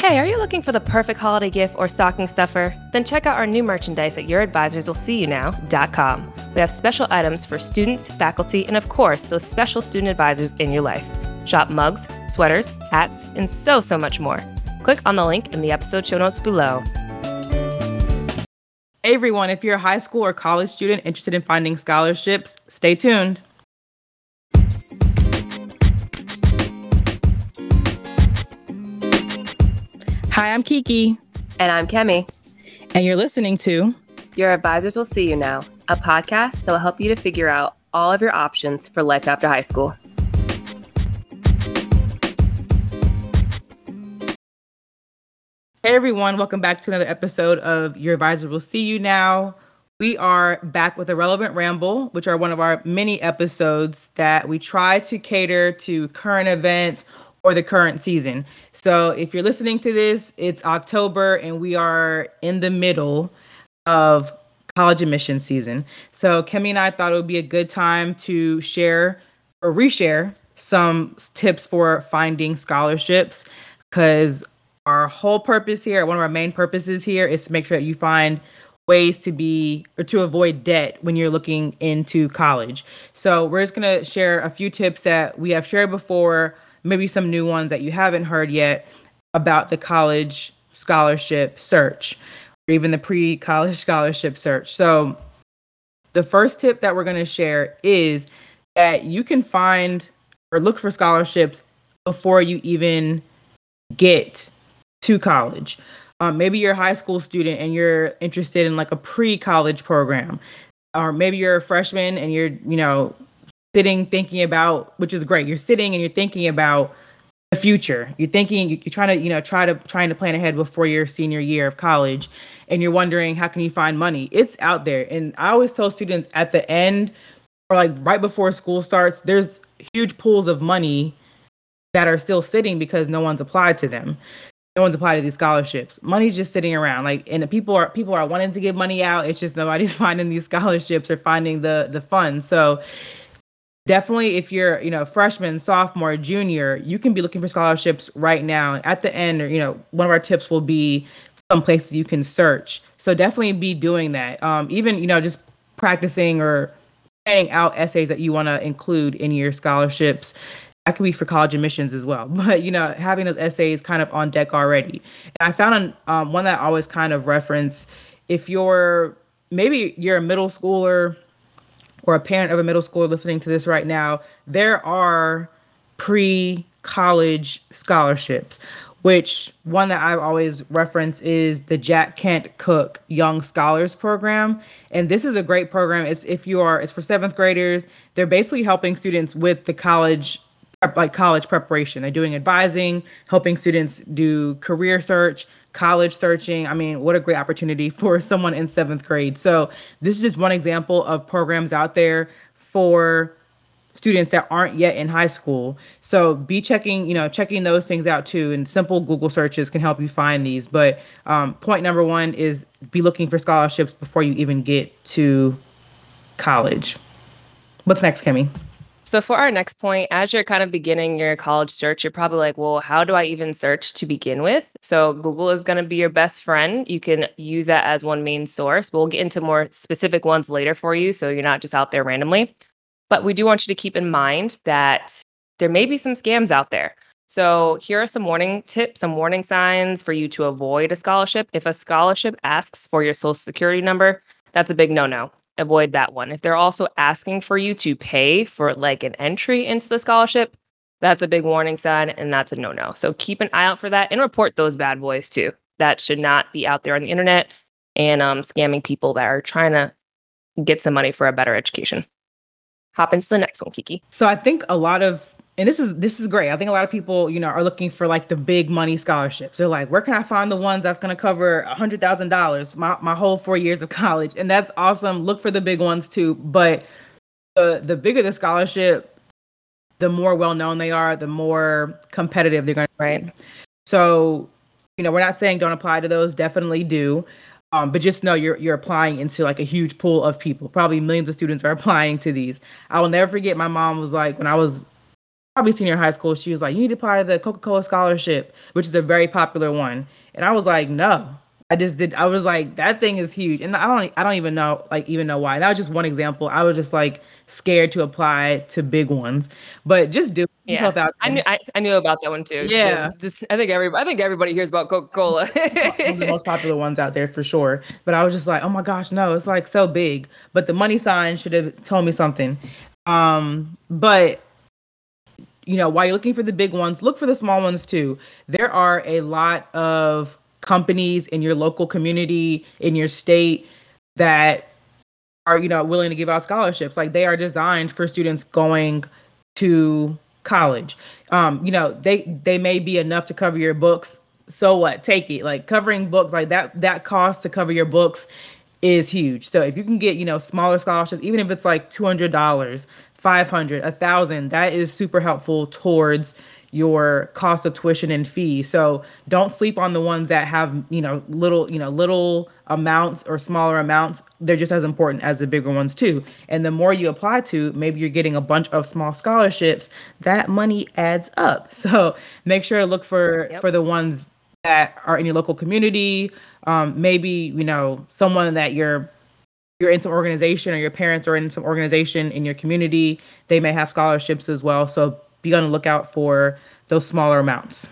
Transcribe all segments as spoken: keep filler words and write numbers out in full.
Hey, are you looking for the perfect holiday gift or stocking stuffer? Then check out our new merchandise at your advisors will see you now dot com. We have special items for students, faculty, and of course, those special student advisors in your life. Shop mugs, sweaters, hats, and so, so much more. Click on the link in the episode show notes below. Hey everyone, if you're a high school or college student interested in finding scholarships, stay tuned. Hi, I'm Kiki. And I'm Kemi. And you're listening to Your Advisors Will See You Now, a podcast that will help you to figure out all of your options for life after high school. Hey, everyone. Welcome back to another episode of Your Advisors Will See You Now. We are back with Irrelevant Ramble, which are one of our many episodes that we try to cater to current events or the current season. So if you're listening to this, it's October and we are in the middle of college admission season. So Kemi and I thought it would be a good time to share or reshare some tips for finding scholarships, because our whole purpose here, one of our main purposes here, is to make sure that you find ways to be or to avoid debt when you're looking into college. So we're just going to share a few tips that we have shared before, maybe some new ones that you haven't heard yet about the college scholarship search, or even the pre-college scholarship search. So the first tip that we're going to share is that you can find or look for scholarships before you even get to college. Um, maybe you're a high school student and you're interested in like a pre-college program, or maybe you're a freshman and you're, you know, sitting, thinking about, which is great. You're sitting and you're thinking about the future. You're thinking, you're trying to, you know, try to trying to plan ahead before your senior year of college. And you're wondering, how can you find money? It's out there. And I always tell students at the end, or like right before school starts, there's huge pools of money that are still sitting because no one's applied to them. No one's applied to these scholarships. Money's just sitting around. Like, and the people are people are wanting to give money out. It's just nobody's finding these scholarships or finding the the funds. So definitely, if you're, you know, freshman, sophomore, junior, you can be looking for scholarships right now. At the end, you know, one of our tips will be some places you can search. So definitely be doing that. Um, even, you know, just practicing or planning out essays that you want to include in your scholarships. That could be for college admissions as well. But, you know, having those essays kind of on deck already. And I found an, um, one that I always kind of reference. If you're, maybe you're a middle schooler, or a parent of a middle schooler listening to this right now, there are pre-college scholarships, which one that I've always referenced is the Jack Kent Cooke Young Scholars Program. And this is a great program. It's if you are, it's for seventh graders. They're basically helping students with the college, like college preparation. They're doing advising, helping students do career search, college searching. I mean, what a great opportunity for someone in seventh grade. So this is just one example of programs out there for students that aren't yet in high school. So be checking, you know, checking those things out too. And simple Google searches can help you find these. But um, point number one is be looking for scholarships before you even get to college. What's next, Kemi? So for our next point, as you're kind of beginning your college search, you're probably like, well, how do I even search to begin with? So Google is going to be your best friend. You can use that as one main source. We'll get into more specific ones later for you, so you're not just out there randomly. But we do want you to keep in mind that there may be some scams out there. So here are some warning tips, some warning signs for you to avoid a scholarship. If a scholarship asks for your social security number, that's a big no-no. Avoid that one. If they're also asking for you to pay for like an entry into the scholarship, that's a big warning sign and that's a no-no. So keep an eye out for that and report those bad boys too. That should not be out there on the internet and um, scamming people that are trying to get some money for a better education. Hop into the next one, Kiki. So I think a lot of, and this is this is great. I think a lot of people, you know, are looking for like the big money scholarships. They're like, where can I find the ones that's going to cover one hundred thousand dollars, my, my whole four years of college? And that's awesome. Look for the big ones too. But the, the bigger the scholarship, the more well-known they are, the more competitive they're going to be. Right. So, you know, we're not saying don't apply to those. Definitely do. Um, but just know you're you're applying into like a huge pool of people. Probably millions of students are applying to these. I will never forget my mom was like, when I was probably senior high school, she was like, you need to apply to the Coca-Cola scholarship, which is a very popular one. And I was like, no, I just did. I was like, that thing is huge. And I don't, I don't even know, like, even know why. That was just one example. I was just like scared to apply to big ones, but just do yeah. yourself out. I knew, I, I knew about that one too. Yeah. Just, I think everybody, I think everybody hears about Coca-Cola. One of the most popular ones out there for sure. But I was just like, oh my gosh, no, it's like so big, but the money sign should have told me something. Um, but you know, while you're looking for the big ones, look for the small ones too. There are a lot of companies in your local community, in your state, that are, you know, willing to give out scholarships. Like, they are designed for students going to college. Um, you know, they they may be enough to cover your books. So what? Take it. Like, covering books, like that that cost to cover your books is huge. So if you can get, you know, smaller scholarships, even if it's like two hundred dollars, five hundred dollars, one thousand dollars, that is super helpful towards your cost of tuition and fees. So don't sleep on the ones that have, you know, little, you know, little amounts or smaller amounts. They're just as important as the bigger ones too. And the more you apply to, maybe you're getting a bunch of small scholarships, that money adds up. So make sure to look for, yep. for the ones that are in your local community. Um, maybe, you know, someone that you're, you're in some organization, or your parents are in some organization in your community, they may have scholarships as well. So be on the lookout for those smaller amounts.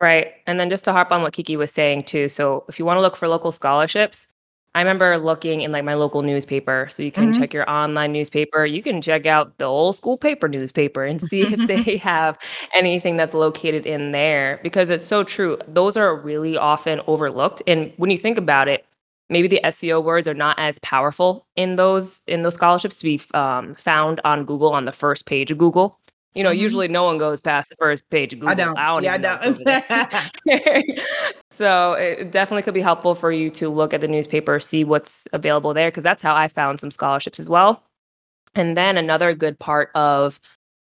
Right. And then just to harp on what Kiki was saying too. So if you want to look for local scholarships, I remember looking in like my local newspaper. So you can mm-hmm. check your online newspaper. You can check out the old school paper newspaper and see if they have anything that's located in there, because it's so true. Those are really often overlooked. And when you think about it, maybe the S E O words are not as powerful in those in those scholarships to be um, found on Google, on the first page of Google. You know, mm-hmm. usually no one goes past the first page of Google. I don't. I don't yeah, I don't. So it definitely could be helpful for you to look at the newspaper, see what's available there, because that's how I found some scholarships as well. And then another good part of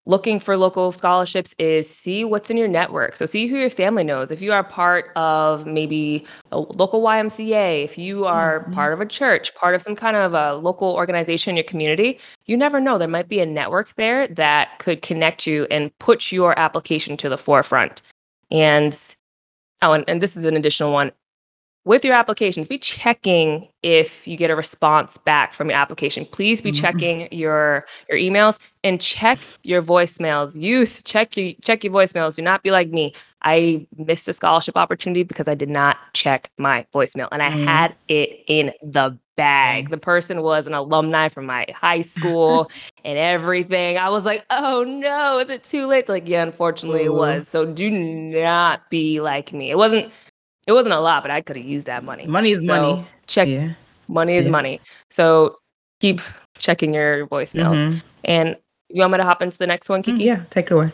looking for local scholarships is see what's in your network. So see who your family knows. If you are part of maybe a local Y M C A, if you are mm-hmm. part of a church, part of some kind of a local organization in your community, you never know. There might be a network there that could connect you and put your application to the forefront. And oh, and, and this is an additional one. With your applications, be checking if you get a response back from your application. Please be mm-hmm. checking your your emails and check your voicemails. Youth, check your check your voicemails. Do not be like me. I missed a scholarship opportunity because I did not check my voicemail, and I mm. had it in the bag. The person was an alumni from my high school and everything. I was like, oh no, is it too late? Like, yeah, unfortunately Ooh. It was. So do not be like me. It wasn't. It wasn't a lot, but I could have used that money. Money is so money. Check. Yeah. Money is yeah. money. So keep checking your voicemails. Mm-hmm. And you want me to hop into the next one, Kiki? Mm, yeah, take it away.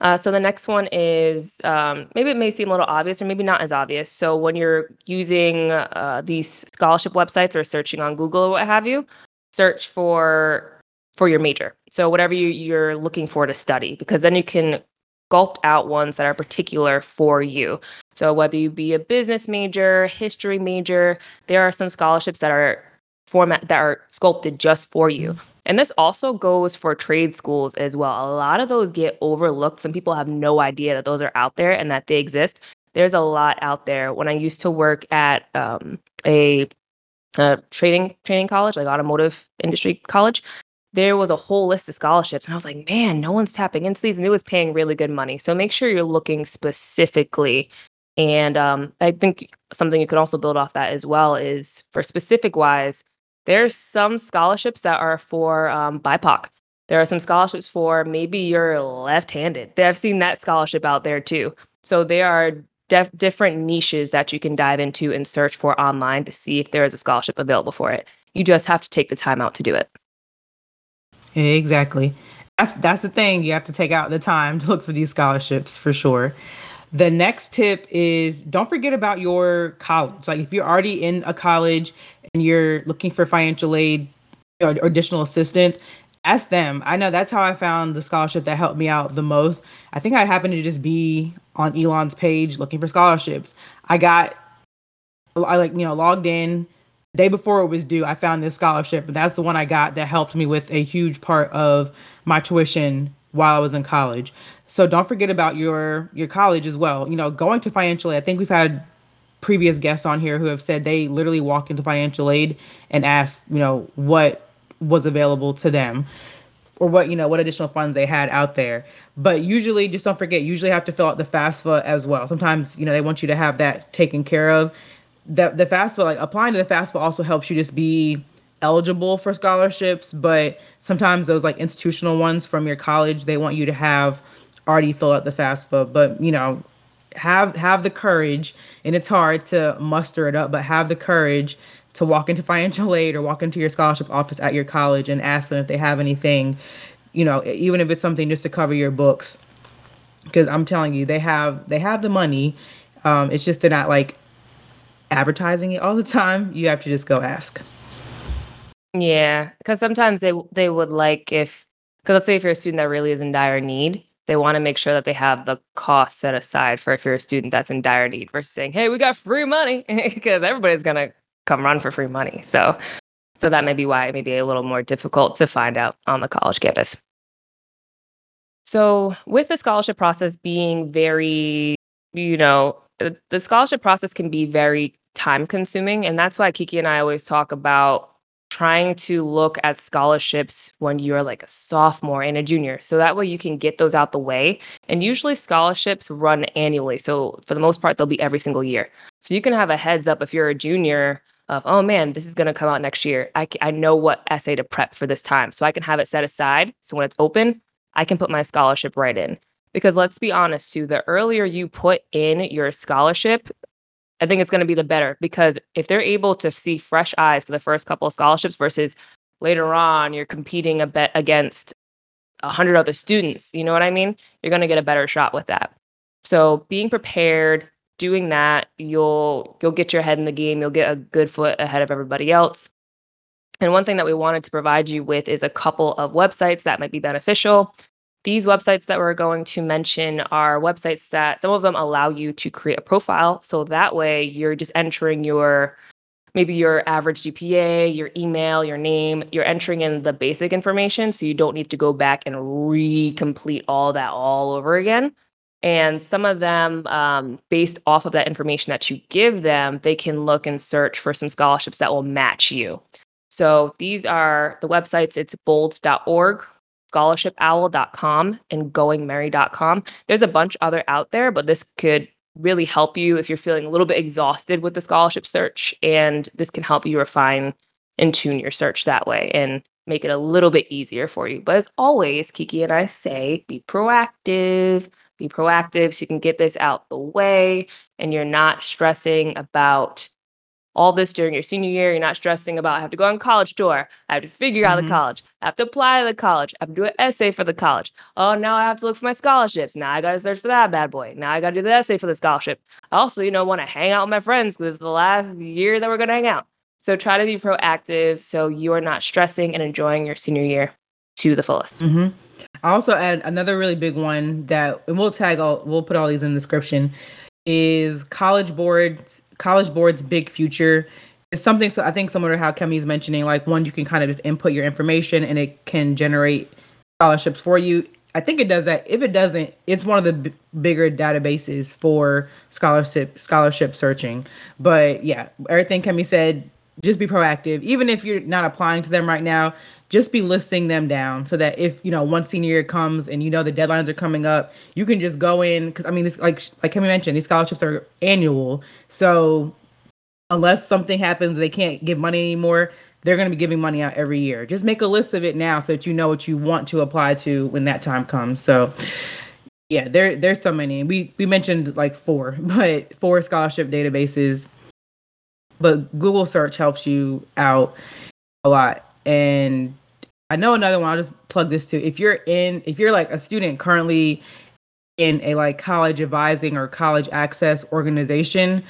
Uh, so the next one is, um, maybe it may seem a little obvious or maybe not as obvious. So when you're using uh, these scholarship websites or searching on Google or what have you, search for, for your major. So whatever you, you're looking for to study, because then you can gulp out ones that are particular for you. So whether you be a business major, history major, there are some scholarships that are format that are sculpted just for you. And this also goes for trade schools as well. A lot of those get overlooked. Some people have no idea that those are out there and that they exist. There's a lot out there. When I used to work at um, a, a trading training college, like automotive industry college, there was a whole list of scholarships. And I was like, man, no one's tapping into these. And it was paying really good money. So make sure you're looking specifically. And um, I think something you could also build off that as well is, for specific wise, there's some scholarships that are for um, B I P O C. There are some scholarships for maybe you're left-handed. I've seen that scholarship out there too. So there are def- different niches that you can dive into and search for online to see if there is a scholarship available for it. You just have to take the time out to do it. Exactly. That's, that's the thing. You have to take out the time to look for these scholarships for sure. The next tip is, don't forget about your college. Like, if you're already in a college and you're looking for financial aid or additional assistance, ask them. I know that's how I found the scholarship that helped me out the most. I think I happened to just be on Elon's page looking for scholarships. I got, I like, you know, logged in, day before it was due, I found this scholarship, but that's the one I got that helped me with a huge part of my tuition while I was in college. So don't forget about your your college as well. You know, going to financial aid, I think we've had previous guests on here who have said they literally walk into financial aid and ask, you know, what was available to them or what, you know, what additional funds they had out there. But usually, just don't forget, you usually have to fill out the FAFSA as well. Sometimes, you know, they want you to have that taken care of. The, the FAFSA, like applying to the FAFSA also helps you just be eligible for scholarships, but sometimes those like institutional ones from your college, they want you to have already filled out the FAFSA. But, you know, have have the courage, and it's hard to muster it up, but have the courage to walk into financial aid or walk into your scholarship office at your college and ask them if they have anything, you know, even if it's something just to cover your books. Because I'm telling you, they have they have the money. Um, it's just they're not like advertising it all the time. You have to just go ask. Yeah, because sometimes they they would like if, because let's say if you're a student that really is in dire need, they want to make sure that they have the cost set aside for if you're a student that's in dire need versus saying, hey, we got free money, because everybody's going to come run for free money. So so that may be why it may be a little more difficult to find out on the college campus. So with the scholarship process being very, you know, the scholarship process can be very time consuming. And that's why Kiki and I always talk about trying to look at scholarships when you're like a sophomore and a junior. So that way you can get those out the way. And usually scholarships run annually. So for the most part, they'll be every single year. So you can have a heads up if you're a junior of, oh man, this is going to come out next year. I, I know what essay to prep for this time. So I can have it set aside. So when it's open, I can put my scholarship right in. Because let's be honest too, the earlier you put in your scholarship, I think it's going to be the better, because if they're able to see fresh eyes for the first couple of scholarships versus later on, you're competing a bet against a hundred other students. You know what I mean? You're going to get a better shot with that. So being prepared, doing that, you'll, you'll get your head in the game. You'll get a good foot ahead of everybody else. And one thing that we wanted to provide you with is a couple of websites that might be beneficial. These websites that we're going to mention are websites that some of them allow you to create a profile. So that way you're just entering your, maybe your average G P A, your email, your name, you're entering in the basic information. So you don't need to go back and re-complete all that all over again. And some of them, um, based off of that information that you give them, they can look and search for some scholarships that will match you. So these are the websites. It's bold dot org. scholarship owl dot com and going merry dot com. There's a bunch other out there, but this could really help you if you're feeling a little bit exhausted with the scholarship search, and this can help you refine and tune your search that way and make it a little bit easier for you. But as always, Kiki and I say, be proactive, be proactive so you can get this out the way and you're not stressing about all this during your senior year. You're not stressing about, I have to go on college tour. I have to figure mm-hmm. out the college. I have to apply to the college. I have to do an essay for the college. Oh, now I have to look for my scholarships. Now I got to search for that bad boy. Now I got to do the essay for the scholarship. I also, you know, want to hang out with my friends because it's the last year that we're going to hang out. So try to be proactive so you are not stressing and enjoying your senior year to the fullest. Mm-hmm. I also add another really big one that, and we'll tag all, we'll put all these in the description, is College Board's College Board's Big Future. Is something, so I think similar to how Kemi's mentioning, like one, you can kind of just input your information and it can generate scholarships for you. I think it does that. If it doesn't, it's one of the b- bigger databases for scholarship scholarship searching. But yeah, everything Kemi said, just be proactive. Even if you're not applying to them right now, just be listing them down so that if, you know, once senior year comes and you know the deadlines are coming up, you can just go in. Because I mean, this, like like Kemi mentioned, these scholarships are annual. So unless something happens, they can't give money anymore, they're going to be giving money out every year. Just make a list of it now so that you know what you want to apply to when that time comes. So yeah, there there's so many. We we mentioned like four, but four scholarship databases. But Google search helps you out a lot. And I know another one, I'll just plug this too. If you're in, if you're like a student currently in a like college advising or college access organization,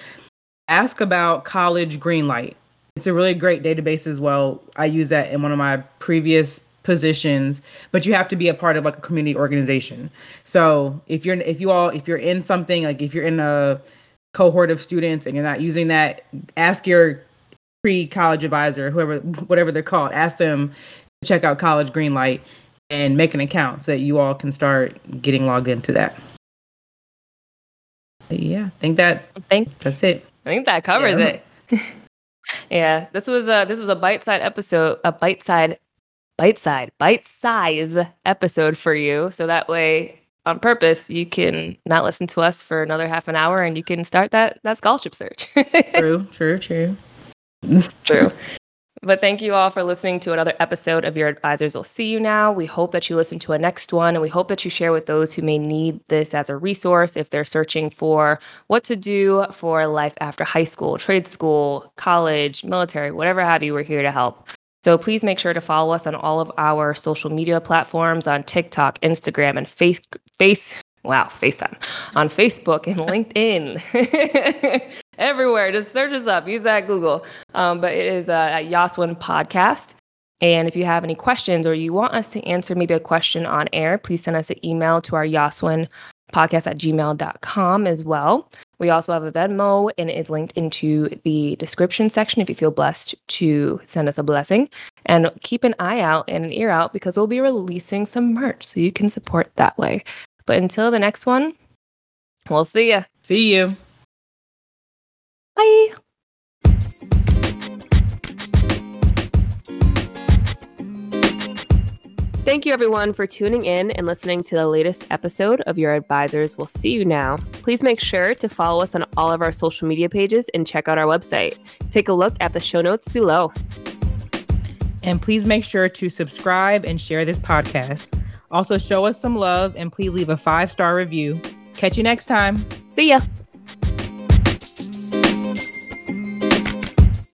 ask about College Greenlight. It's a really great database as well. I use that in one of my previous positions, but you have to be a part of like a community organization. So if you're, if you all, if you're in something, like if you're in a cohort of students and you're not using that, ask your pre-college advisor, whoever, whatever they're called, ask them to check out College Greenlight and make an account so that you all can start getting logged into that. But yeah, I think that I think, that's it. I think that covers yeah. it. Yeah, this was a this was a bite-sized episode, a bite-sized, bite-sized, bite-sized episode for you. So that way, on purpose, you can not listen to us for another half an hour, and you can start that that scholarship search. True, true, true, true. But thank you all for listening to another episode of Your Advisors Will See You Now. We hope that you listen to a next one, and we hope that you share with those who may need this as a resource if they're searching for what to do for life after high school, trade school, college, military, whatever have you. We're here to help. So please make sure to follow us on all of our social media platforms on TikTok, Instagram, and Face Face. Wow, FaceTime on Facebook and LinkedIn. Everywhere. Just search us up. Use that Google. Um, but it is uh, at Yaswin Podcast. And if you have any questions or you want us to answer maybe a question on air, please send us an email to our yaswin podcast at gmail dot com as well. We also have a Venmo, and it is linked into the description section if you feel blessed to send us a blessing. And keep an eye out and an ear out because we'll be releasing some merch so you can support that way. But until the next one, we'll see you. See you. Bye. Thank you, everyone, for tuning in and listening to the latest episode of Your Advisors Will See You Now. Please make sure to follow us on all of our social media pages and check out our website. Take a look at the show notes below. And please make sure to subscribe and share this podcast. Also, show us some love and please leave a five-star review. Catch you next time. See ya.